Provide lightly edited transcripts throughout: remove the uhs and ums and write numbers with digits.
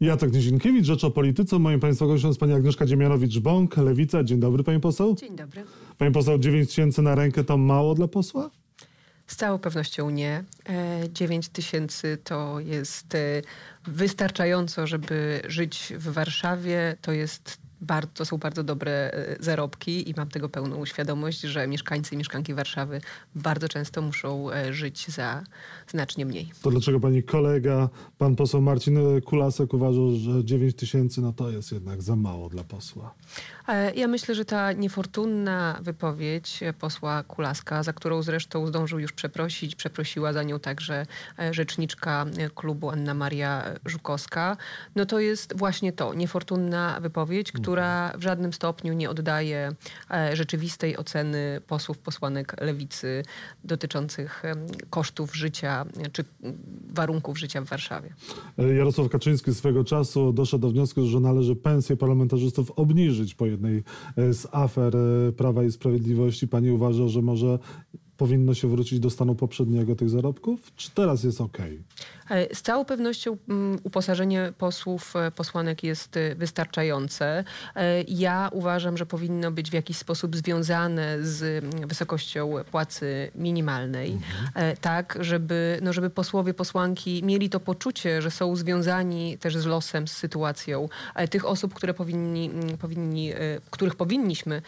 Jacek Niesienkiewicz, Rzecz o Polityce. Moim państwa gościem jest pani Agnieszka Dziemianowicz-Bąk, Lewica. Dzień dobry, pani poseł. Dzień dobry. Pani poseł, 9 000 na rękę to mało dla posła? Z całą pewnością nie. 9 000 to jest wystarczająco, żeby żyć w Warszawie. To są bardzo dobre zarobki i mam tego pełną świadomość, że mieszkańcy i mieszkanki Warszawy bardzo często muszą żyć za znacznie mniej. To dlaczego pani kolega, pan poseł Marcin Kulasek uważał, że 9 000 to jest jednak za mało dla posła? Ja myślę, że ta niefortunna wypowiedź posła Kulaska, za którą zresztą zdążył już przeprosić, przeprosiła za nią także rzeczniczka klubu Anna Maria Żukowska, no to jest właśnie to, niefortunna wypowiedź, która w żadnym stopniu nie oddaje rzeczywistej oceny posłów, posłanek Lewicy dotyczących kosztów życia czy warunków życia w Warszawie. Jarosław Kaczyński swego czasu doszedł do wniosku, że należy pensję parlamentarzystów obniżyć po jednej z afer Prawa i Sprawiedliwości. Pani uważa, że może powinno się wrócić do stanu poprzedniego tych zarobków? Czy teraz jest okej? Z całą pewnością uposażenie posłów, posłanek jest wystarczające. Ja uważam, że powinno być w jakiś sposób związane z wysokością płacy minimalnej. Tak, żeby posłowie, posłanki mieli to poczucie, że są związani też z losem, z sytuacją tych osób, których powinniśmy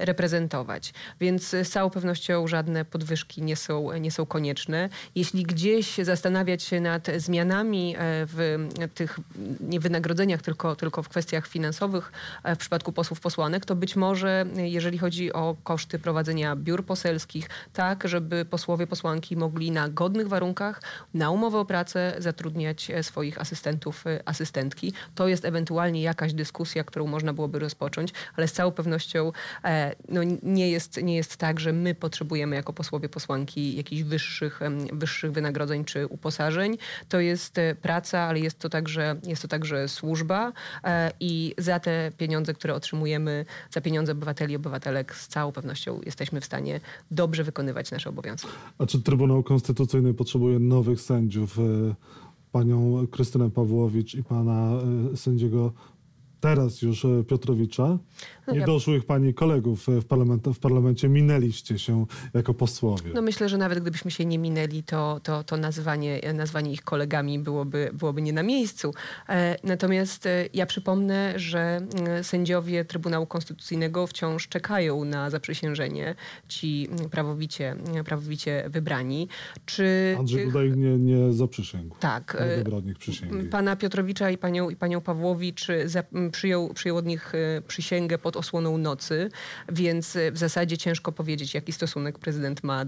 reprezentować. Więc z całą pewnością żadne podwyżki nie są konieczne. Jeśli gdzieś zastanawiać się nad zmianami w tych nie wynagrodzeniach, tylko w kwestiach finansowych w przypadku posłów, posłanek, to być może jeżeli chodzi o koszty prowadzenia biur poselskich, tak, żeby posłowie, posłanki mogli na godnych warunkach, na umowę o pracę zatrudniać swoich asystentów, asystentki. To jest ewentualnie jakaś dyskusja, którą można byłoby rozpocząć, ale z całą pewnością nie jest tak, że my potrzebujemy jako posłowie, posłanki jakichś wyższych wynagrodzeń czy uposażeń. To jest praca, ale jest to także służba i za te pieniądze, które otrzymujemy, za pieniądze obywateli i obywatelek z całą pewnością jesteśmy w stanie dobrze wykonywać nasze obowiązki. A czy Trybunał Konstytucyjny potrzebuje nowych sędziów? Panią Krystynę Pawłowicz i pana sędziego teraz już Piotrowicza. Niedoszłych pani kolegów w parlamencie minęliście się jako posłowie. No myślę, że nawet gdybyśmy się nie minęli, to nazwanie ich kolegami byłoby nie na miejscu. Natomiast ja przypomnę, że sędziowie Trybunału Konstytucyjnego wciąż czekają na zaprzysiężenie, ci prawowicie wybrani. Czy Andrzej Gudań nie zaprzysięgł. Tak. Nie wybrał od nich przysięgi. Pana Piotrowicza i panią Pawłowicz przyjął od nich przysięgę pod osłoną nocy, więc w zasadzie ciężko powiedzieć, jaki stosunek prezydent ma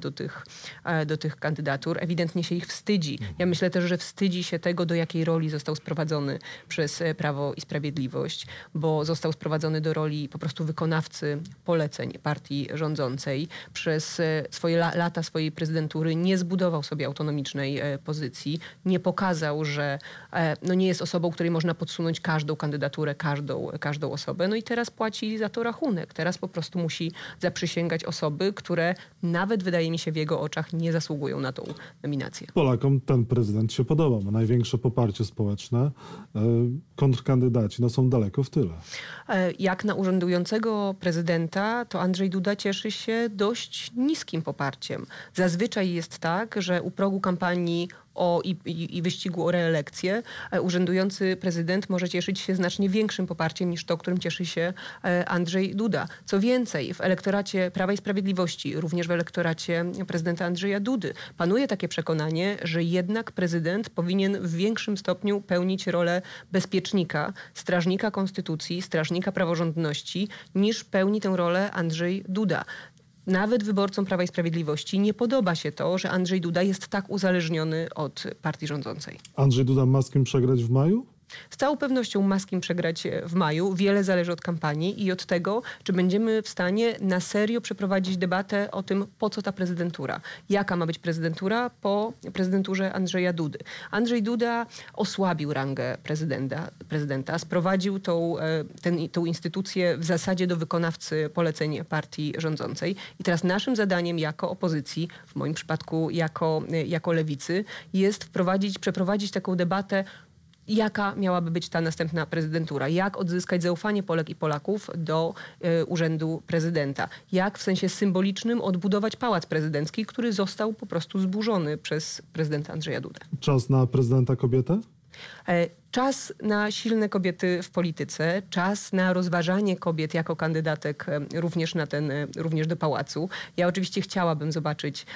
do tych kandydatur. Ewidentnie się ich wstydzi. Ja myślę też, że wstydzi się tego, do jakiej roli został sprowadzony przez Prawo i Sprawiedliwość, bo został sprowadzony do roli po prostu wykonawcy poleceń partii rządzącej. Przez swoje lata swojej prezydentury nie zbudował sobie autonomicznej pozycji. Nie pokazał, że nie jest osobą, której można podsunąć każdą kandydaturę, każdą osobę. No i teraz płaci za to rachunek. Teraz po prostu musi zaprzysięgać osoby, które nawet wydaje mi się w jego oczach nie zasługują na tą nominację. Polakom ten prezydent się podoba. Ma największe poparcie społeczne. Kontrkandydaci są daleko w tyle. Jak na urzędującego prezydenta, to Andrzej Duda cieszy się dość niskim poparciem. Zazwyczaj jest tak, że u progu kampanii i wyścigu o reelekcję urzędujący prezydent może cieszyć się znacznie większym poparciem niż to, którym cieszy się Andrzej Duda. Co więcej, w elektoracie Prawa i Sprawiedliwości, również w elektoracie prezydenta Andrzeja Dudy, panuje takie przekonanie, że jednak prezydent powinien w większym stopniu pełnić rolę bezpiecznika, strażnika konstytucji, strażnika praworządności, niż pełni tę rolę Andrzej Duda. Nawet wyborcom Prawa i Sprawiedliwości nie podoba się to, że Andrzej Duda jest tak uzależniony od partii rządzącej. Andrzej Duda ma z kim przegrać w maju? Z całą pewnością ma z kim przegrać w maju. Wiele zależy od kampanii i od tego, czy będziemy w stanie na serio przeprowadzić debatę o tym, po co ta prezydentura. Jaka ma być prezydentura po prezydenturze Andrzeja Dudy. Andrzej Duda osłabił rangę prezydenta. Sprowadził tą instytucję w zasadzie do wykonawcy poleceń partii rządzącej. I teraz naszym zadaniem jako opozycji, w moim przypadku jako lewicy, jest przeprowadzić taką debatę, jaka miałaby być ta następna prezydentura, jak odzyskać zaufanie Polek i Polaków do urzędu prezydenta, jak w sensie symbolicznym odbudować Pałac Prezydencki, który został po prostu zburzony przez prezydenta Andrzeja Dudę. Czas na prezydenta kobietę? Czas na silne kobiety w polityce, czas na rozważanie kobiet jako kandydatek również, również do pałacu. Ja oczywiście chciałabym zobaczyć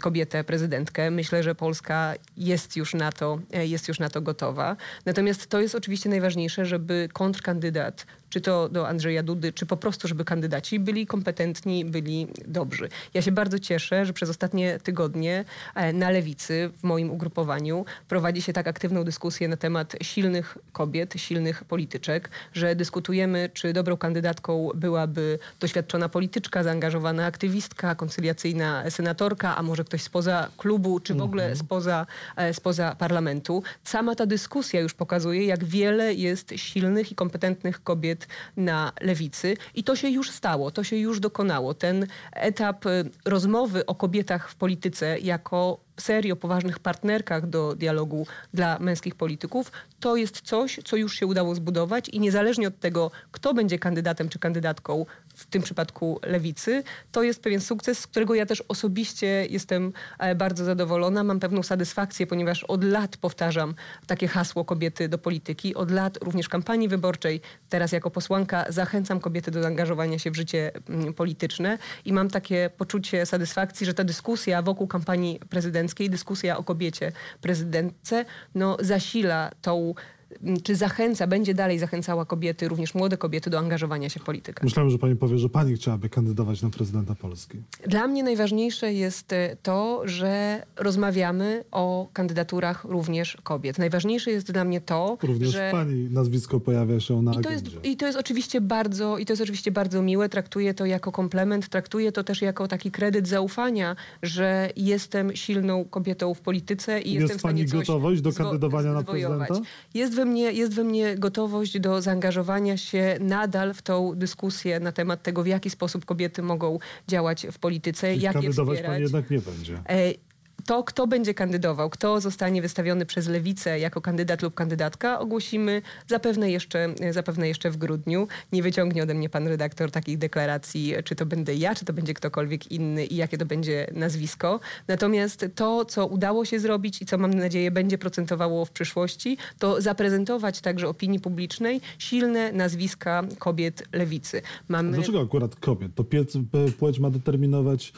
kobietę prezydentkę. Myślę, że Polska jest już na to gotowa. Natomiast to jest oczywiście najważniejsze, żeby kontrkandydat, czy to do Andrzeja Dudy, czy po prostu, żeby kandydaci byli kompetentni, byli dobrzy. Ja się bardzo cieszę, że przez ostatnie tygodnie na lewicy w moim ugrupowaniu prowadzi się tak aktywną dyskusję na temat silnych kobiet, silnych polityczek, że dyskutujemy, czy dobrą kandydatką byłaby doświadczona polityczka, zaangażowana aktywistka, koncyliacyjna senatorka, a może ktoś spoza klubu, czy w ogóle spoza parlamentu. Sama ta dyskusja już pokazuje, jak wiele jest silnych i kompetentnych kobiet na lewicy i to się już stało, to się już dokonało. Ten etap rozmowy o kobietach w polityce jako serii o poważnych partnerkach do dialogu dla męskich polityków, to jest coś, co już się udało zbudować i niezależnie od tego, kto będzie kandydatem czy kandydatką, w tym przypadku lewicy, to jest pewien sukces, z którego ja też osobiście jestem bardzo zadowolona. Mam pewną satysfakcję, ponieważ od lat powtarzam takie hasło kobiety do polityki, od lat również kampanii wyborczej. Teraz jako posłanka zachęcam kobiety do zaangażowania się w życie polityczne i mam takie poczucie satysfakcji, że ta dyskusja wokół kampanii prezydenckiej, dyskusja o kobiecie prezydentce, zasila tą, czy zachęca, będzie dalej zachęcała kobiety, również młode kobiety, do angażowania się w politykę. Myślałem, że pani powie, że pani chciałaby kandydować na prezydenta Polski. Dla mnie najważniejsze jest to, że rozmawiamy o kandydaturach również kobiet. Najważniejsze jest dla mnie to, również że pani nazwisko pojawia się na agendzie. I to jest oczywiście bardzo miłe. Traktuję to jako komplement. Traktuję to też jako taki kredyt zaufania, że jestem silną kobietą w polityce i jestem w stanie coś... Jest pani gotowość do kandydowania na prezydenta? Jest we mnie gotowość do zaangażowania się nadal w tą dyskusję na temat tego, w jaki sposób kobiety mogą działać w polityce, jak je wspierać. Kandydować pani jednak nie będzie. To, kto będzie kandydował, kto zostanie wystawiony przez Lewicę jako kandydat lub kandydatka, ogłosimy zapewne jeszcze w grudniu. Nie wyciągnie ode mnie pan redaktor takich deklaracji, czy to będę ja, czy to będzie ktokolwiek inny i jakie to będzie nazwisko. Natomiast to, co udało się zrobić i co mam nadzieję będzie procentowało w przyszłości, to zaprezentować także opinii publicznej silne nazwiska kobiet Lewicy. Dlaczego akurat kobiet? To płeć ma determinować,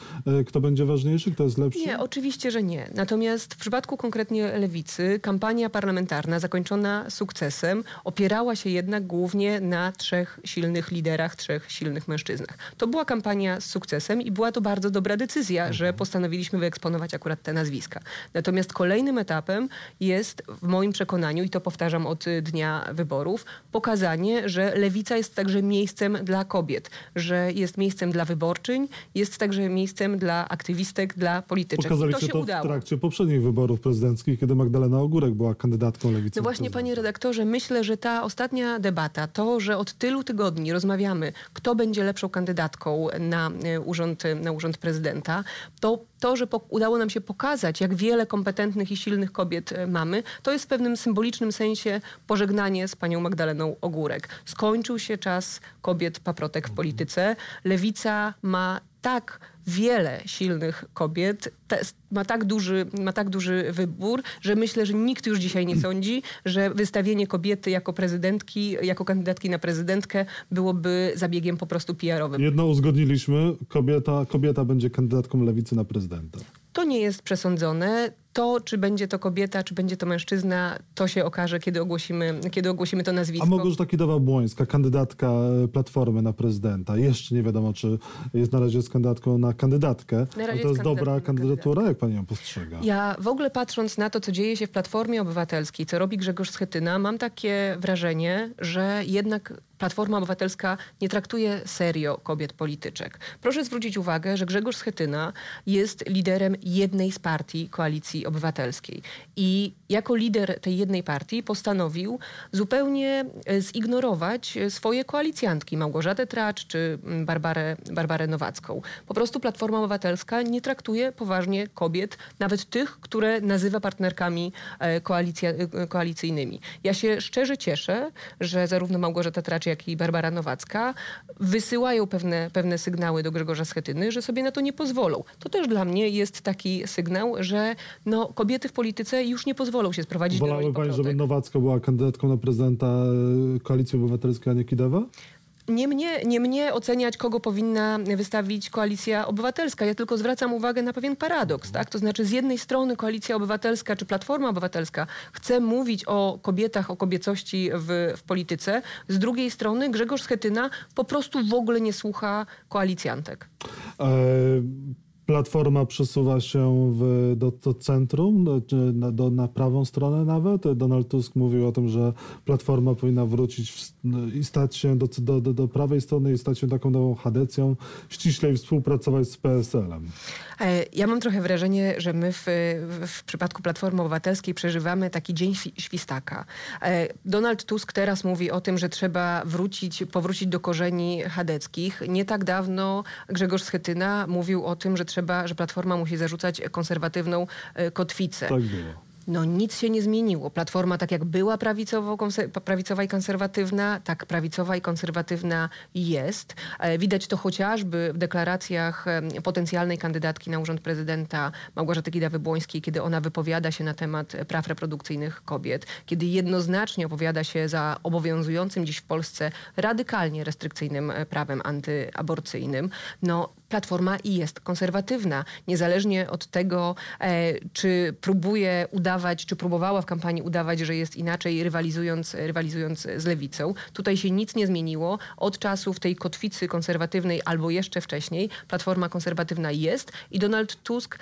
kto będzie ważniejszy, kto jest lepszy? Nie, oczywiście, że nie. Natomiast w przypadku konkretnie Lewicy kampania parlamentarna zakończona sukcesem opierała się jednak głównie na trzech silnych liderach, trzech silnych mężczyznach. To była kampania z sukcesem i była to bardzo dobra decyzja, że postanowiliśmy wyeksponować akurat te nazwiska. Natomiast kolejnym etapem jest w moim przekonaniu, i to powtarzam od dnia wyborów, pokazanie, że Lewica jest także miejscem dla kobiet, że jest miejscem dla wyborczyń, jest także miejscem dla aktywistek, dla polityczek. To się udało w trakcie poprzednich wyborów prezydenckich, kiedy Magdalena Ogórek była kandydatką lewicy. No właśnie, panie redaktorze, myślę, że ta ostatnia debata, to, że od tylu tygodni rozmawiamy, kto będzie lepszą kandydatką na urząd prezydenta, to, że udało nam się pokazać, jak wiele kompetentnych i silnych kobiet mamy, to jest w pewnym symbolicznym sensie pożegnanie z panią Magdaleną Ogórek. Skończył się czas kobiet paprotek w polityce. Lewica ma tak wiele silnych kobiet, ma tak duży wybór, że myślę, że nikt już dzisiaj nie sądzi, że wystawienie kobiety jako prezydentki, jako kandydatki na prezydentkę byłoby zabiegiem po prostu PR-owym. Jedno uzgodniliśmy, kobieta będzie kandydatką lewicy na prezydenta. To nie jest przesądzone. To, czy będzie to kobieta, czy będzie to mężczyzna, to się okaże, kiedy ogłosimy to nazwisko. A Małgorzata Kidawa-Błońska, kandydatka Platformy na prezydenta. Jeszcze nie wiadomo, czy jest na razie z kandydatką na kandydatkę. Na razie to jest dobra kandydatura? Jak pani ją postrzega? Ja w ogóle patrząc na to, co dzieje się w Platformie Obywatelskiej, co robi Grzegorz Schetyna, mam takie wrażenie, że jednak Platforma Obywatelska nie traktuje serio kobiet polityczek. Proszę zwrócić uwagę, że Grzegorz Schetyna jest liderem jednej z partii Koalicji Obywatelskiej. I jako lider tej jednej partii postanowił zupełnie zignorować swoje koalicjantki, Małgorzatę Tracz czy Barbarę Nowacką. Po prostu Platforma Obywatelska nie traktuje poważnie kobiet, nawet tych, które nazywa partnerkami koalicyjnymi. Ja się szczerze cieszę, że zarówno Małgorzata Tracz, jak i Barbara Nowacka wysyłają pewne sygnały do Grzegorza Schetyny, że sobie na to nie pozwolą. To też dla mnie jest taki sygnał, że kobiety w polityce już nie pozwolą się sprowadzić do roli poplątek. Wolałaby pani, żeby Nowacka była kandydatką na prezydenta Koalicji Obywatelskiej, a nie Kidawa? Nie mnie oceniać, kogo powinna wystawić Koalicja Obywatelska. Ja tylko zwracam uwagę na pewien paradoks. Tak? To znaczy z jednej strony Koalicja Obywatelska czy Platforma Obywatelska chce mówić o kobietach, o kobiecości w polityce. Z drugiej strony Grzegorz Schetyna po prostu w ogóle nie słucha koalicjantek. Platforma przesuwa się do centrum, na prawą stronę nawet. Donald Tusk mówił o tym, że Platforma powinna wrócić i stać się do prawej strony i stać się taką nową chadecją, ściślej współpracować z PSL-em. Ja mam trochę wrażenie, że my w przypadku Platformy Obywatelskiej przeżywamy taki dzień świstaka. Donald Tusk teraz mówi o tym, że trzeba powrócić do korzeni chadeckich. Nie tak dawno Grzegorz Schetyna mówił o tym, że Platforma musi zarzucać konserwatywną kotwicę. Tak było. Nic się nie zmieniło. Platforma, tak jak była prawicowa i konserwatywna, tak prawicowa i konserwatywna jest. Widać to chociażby w deklaracjach potencjalnej kandydatki na urząd prezydenta Małgorzaty Kidawy-Błońskiej, kiedy ona wypowiada się na temat praw reprodukcyjnych kobiet, kiedy jednoznacznie opowiada się za obowiązującym dziś w Polsce radykalnie restrykcyjnym prawem antyaborcyjnym. Platforma i jest konserwatywna. Niezależnie od tego, czy próbuje udawać, czy próbowała w kampanii udawać, że jest inaczej, rywalizując z lewicą. Tutaj się nic nie zmieniło. Od czasów tej kotwicy konserwatywnej albo jeszcze wcześniej Platforma konserwatywna jest i Donald Tusk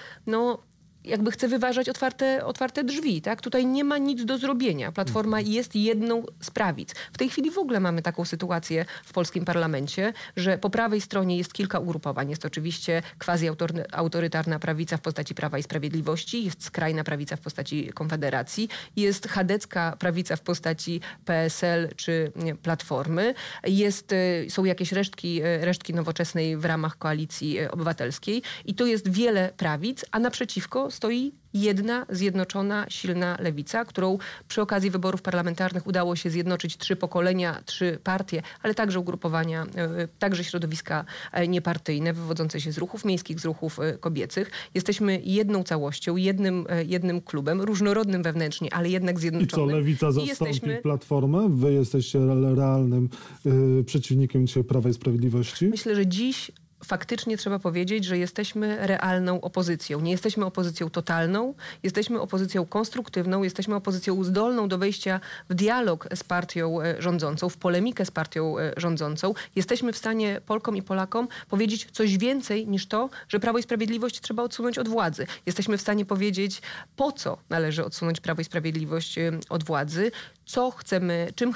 jakby chce wyważać otwarte drzwi. Tak? Tutaj nie ma nic do zrobienia. Platforma jest jedną z prawic. W tej chwili w ogóle mamy taką sytuację w polskim parlamencie, że po prawej stronie jest kilka ugrupowań. Jest oczywiście quasi-autorytarna prawica w postaci Prawa i Sprawiedliwości, jest skrajna prawica w postaci Konfederacji, jest chadecka prawica w postaci PSL czy Platformy, są jakieś resztki nowoczesnej w ramach Koalicji Obywatelskiej i to jest wiele prawic, a naprzeciwko stoi jedna zjednoczona, silna lewica, którą przy okazji wyborów parlamentarnych udało się zjednoczyć 3 pokolenia, 3 partie, ale także ugrupowania, także środowiska niepartyjne wywodzące się z ruchów miejskich, z ruchów kobiecych. Jesteśmy jedną całością, jednym klubem, różnorodnym wewnętrznie, ale jednak zjednoczonym. I co, lewica zastąpi Platformę? Wy jesteście realnym przeciwnikiem dzisiaj Prawa i Sprawiedliwości? Myślę, że dziś faktycznie trzeba powiedzieć, że jesteśmy realną opozycją. Nie jesteśmy opozycją totalną, jesteśmy opozycją konstruktywną, jesteśmy opozycją zdolną do wejścia w dialog z partią rządzącą, w polemikę z partią rządzącą. Jesteśmy w stanie Polkom i Polakom powiedzieć coś więcej niż to, że Prawo i Sprawiedliwość trzeba odsunąć od władzy. Jesteśmy w stanie powiedzieć, po co należy odsunąć Prawo i Sprawiedliwość od władzy, co chcemy, czym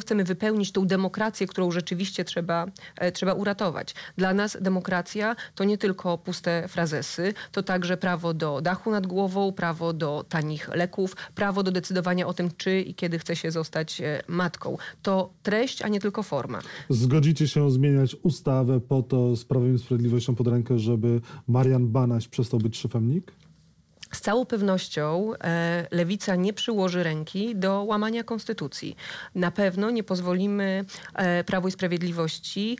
chcemy wypełnić tą demokrację, którą rzeczywiście trzeba uratować. Dla nas demokracja to nie tylko puste frazesy, to także prawo do dachu nad głową, prawo do tanich leków, prawo do decydowania o tym, czy i kiedy chce się zostać matką. To treść, a nie tylko forma. Zgodzicie się zmieniać ustawę po to z Prawem i Sprawiedliwością pod rękę, żeby Marian Banaś przestał być szefem NIK? Z całą pewnością lewica nie przyłoży ręki do łamania konstytucji. Na pewno nie pozwolimy Prawu i Sprawiedliwości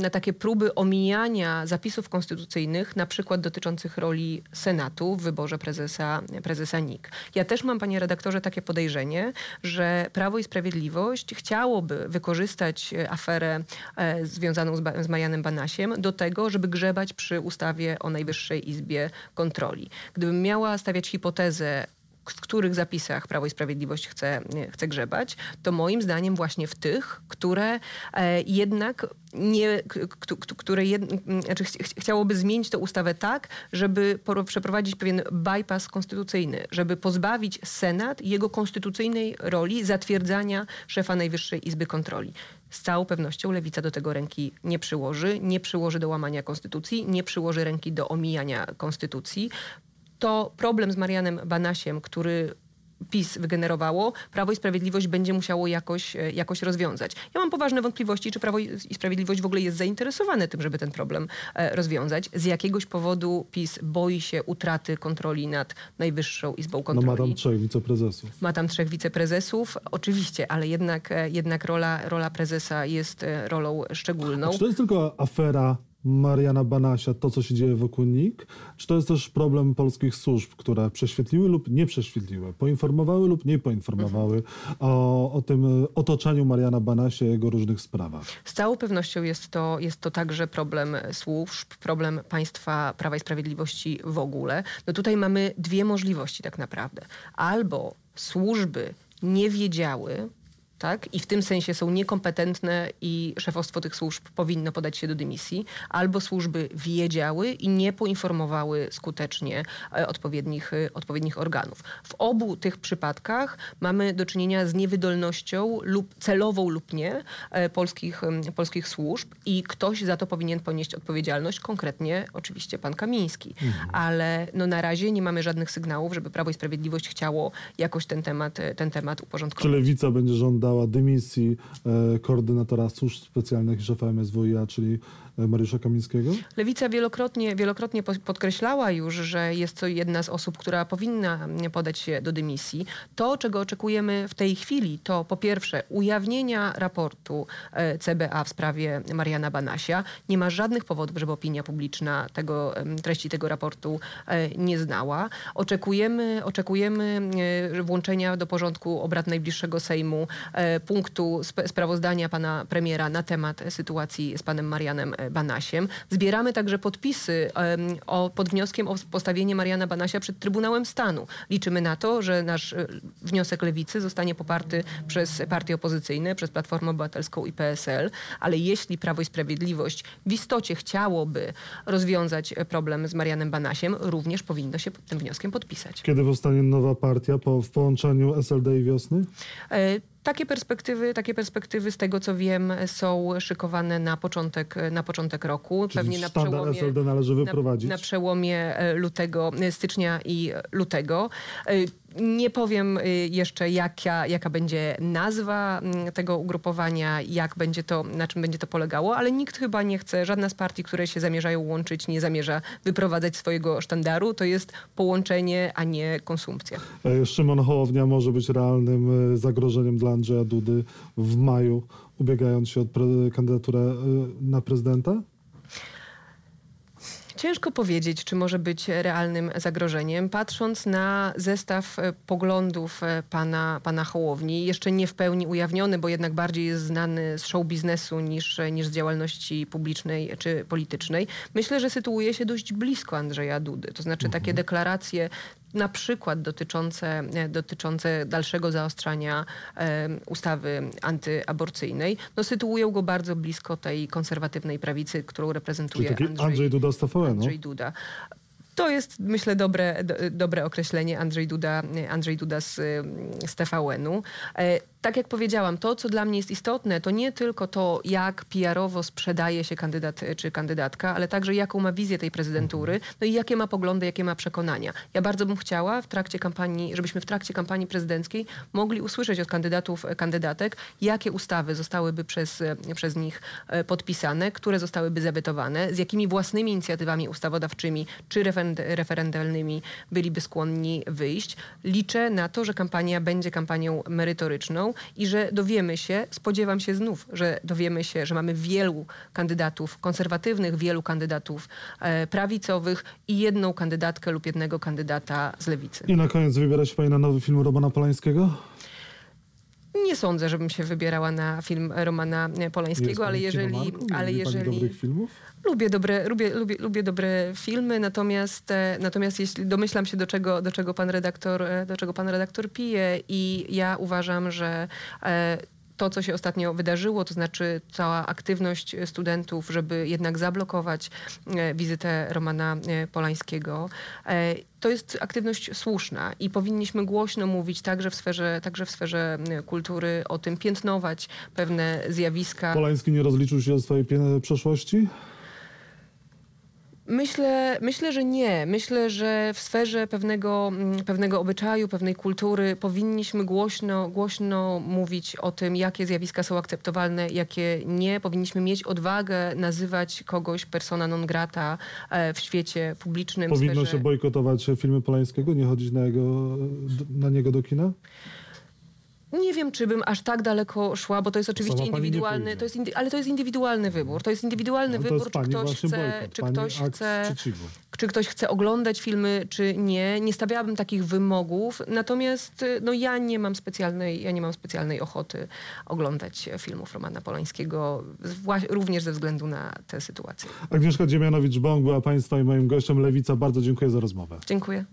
na takie próby omijania zapisów konstytucyjnych, na przykład dotyczących roli Senatu w wyborze prezesa NIK. Ja też mam, panie redaktorze, takie podejrzenie, że Prawo i Sprawiedliwość chciałoby wykorzystać aferę związaną z Marianem Banasiem do tego, żeby grzebać przy ustawie o Najwyższej Izbie Kontroli. Gdybym miała stawiać hipotezę, w których zapisach Prawo i Sprawiedliwość chce grzebać, to moim zdaniem właśnie w tych, które jednak nie, które chciałoby zmienić tę ustawę tak, żeby przeprowadzić pewien bypass konstytucyjny, żeby pozbawić Senat jego konstytucyjnej roli zatwierdzania szefa Najwyższej Izby Kontroli. Z całą pewnością Lewica do tego ręki nie przyłoży, nie przyłoży do łamania konstytucji, nie przyłoży ręki do omijania konstytucji. To problem z Marianem Banasiem, który PiS wygenerowało, Prawo i Sprawiedliwość będzie musiało jakoś rozwiązać. Ja mam poważne wątpliwości, czy Prawo i Sprawiedliwość w ogóle jest zainteresowane tym, żeby ten problem rozwiązać. Z jakiegoś powodu PiS boi się utraty kontroli nad Najwyższą Izbą Kontroli. No ma tam trzech wiceprezesów. Ma tam trzech wiceprezesów, oczywiście, ale jednak rola prezesa jest rolą szczególną. Czy to jest tylko afera Mariana Banasia, to co się dzieje wokół NIK? Czy to jest też problem polskich służb, które prześwietliły lub nie prześwietliły, poinformowały lub nie poinformowały o tym otoczeniu Mariana Banasia i jego różnych sprawach? Z całą pewnością jest to także problem służb, problem państwa Prawa i Sprawiedliwości w ogóle. No tutaj mamy dwie możliwości tak naprawdę. Albo służby nie wiedziały, tak? I w tym sensie są niekompetentne i szefostwo tych służb powinno podać się do dymisji, albo służby wiedziały i nie poinformowały skutecznie odpowiednich organów. W obu tych przypadkach mamy do czynienia z niewydolnością lub celową lub nie polskich służb i ktoś za to powinien ponieść odpowiedzialność, konkretnie oczywiście pan Kamiński. Ale no, na razie nie mamy żadnych sygnałów, żeby Prawo i Sprawiedliwość chciało jakoś ten temat uporządkować. Czy Lewica będzie żądała dymisji koordynatora służb specjalnych i szefa MSWiA, czyli Mariusza Kamińskiego? Lewica wielokrotnie podkreślała już, że jest to jedna z osób, która powinna podać się do dymisji. To, czego oczekujemy w tej chwili, to po pierwsze ujawnienia raportu CBA w sprawie Mariana Banasia. Nie ma żadnych powodów, żeby opinia publiczna treści tego raportu nie znała. Oczekujemy włączenia do porządku obrad najbliższego Sejmu punktu sprawozdania pana premiera na temat sytuacji z panem Marianem Banasiem. Zbieramy także podpisy pod wnioskiem o postawienie Mariana Banasia przed Trybunałem Stanu. Liczymy na to, że nasz wniosek Lewicy zostanie poparty przez partie opozycyjne, przez Platformę Obywatelską i PSL, ale jeśli Prawo i Sprawiedliwość w istocie chciałoby rozwiązać problem z Marianem Banasiem, również powinno się pod tym wnioskiem podpisać. Kiedy powstanie nowa partia w połączeniu SLD i Wiosny? Takie perspektywy z tego, co wiem, są szykowane na początek roku. Czyli pewnie na przełomie stycznia i lutego. Nie powiem jeszcze, jaka będzie nazwa tego ugrupowania, na czym będzie to polegało, ale nikt chyba nie chce, żadna z partii, które się zamierzają łączyć, nie zamierza wyprowadzać swojego sztandaru. To jest połączenie, a nie konsumpcja. Szymon Hołownia może być realnym zagrożeniem dla Andrzeja Dudy w maju, ubiegając się o kandydaturę na prezydenta? Ciężko powiedzieć, czy może być realnym zagrożeniem. Patrząc na zestaw poglądów pana Hołowni, jeszcze nie w pełni ujawniony, bo jednak bardziej jest znany z show biznesu niż z działalności publicznej czy politycznej, myślę, że sytuuje się dość blisko Andrzeja Dudy. To znaczy takie deklaracje na przykład dotyczące dalszego zaostrzania ustawy antyaborcyjnej, no sytuują go bardzo blisko tej konserwatywnej prawicy, którą reprezentuje Andrzej Duda. To jest, myślę, dobre określenie, Andrzej Duda z TVN-u. Tak jak powiedziałam, to, co dla mnie jest istotne, to nie tylko to, jak PR-owo sprzedaje się kandydat czy kandydatka, ale także jaką ma wizję tej prezydentury, no i jakie ma poglądy, jakie ma przekonania. Ja bardzo bym chciała żebyśmy w trakcie kampanii prezydenckiej mogli usłyszeć od kandydatów, kandydatek, jakie ustawy zostałyby przez nich podpisane, które zostałyby zawetowane, z jakimi własnymi inicjatywami ustawodawczymi czy referendalnymi byliby skłonni wyjść. Liczę na to, że kampania będzie kampanią merytoryczną, i że spodziewam się, że mamy wielu kandydatów konserwatywnych, wielu kandydatów prawicowych i jedną kandydatkę lub jednego kandydata z lewicy. I na koniec, wybiera się pani na nowy film Romana Polańskiego? Nie sądzę, żebym się wybierała na film Romana Polańskiego, ale jeżeli dobrych filmów? Lubię dobre filmy, natomiast jeśli domyślam się, do czego pan redaktor pije, i ja uważam, że to, co się ostatnio wydarzyło, to znaczy cała aktywność studentów, żeby jednak zablokować wizytę Romana Polańskiego, to jest aktywność słuszna i powinniśmy głośno mówić także w sferze kultury o tym, piętnować pewne zjawiska. Polański nie rozliczył się ze swojej przeszłości? Myślę, że nie. Myślę, że w sferze pewnego obyczaju, pewnej kultury powinniśmy głośno mówić o tym, jakie zjawiska są akceptowalne, jakie nie. Powinniśmy mieć odwagę nazywać kogoś persona non grata w świecie publicznym. Powinno się bojkotować filmy Polańskiego, nie chodzić na niego do kina? Nie wiem, czy bym aż tak daleko szła, bo to jest oczywiście indywidualny, to jest indywidualny wybór. To jest indywidualny wybór, czy ktoś chce oglądać filmy, czy nie. Nie stawiałabym takich wymogów, natomiast ja nie mam specjalnej ochoty oglądać filmów Romana Polańskiego, również ze względu na tę sytuację. Agnieszka Dziemianowicz-Bąk była Państwa i moim gościem. Lewica, bardzo dziękuję za rozmowę. Dziękuję.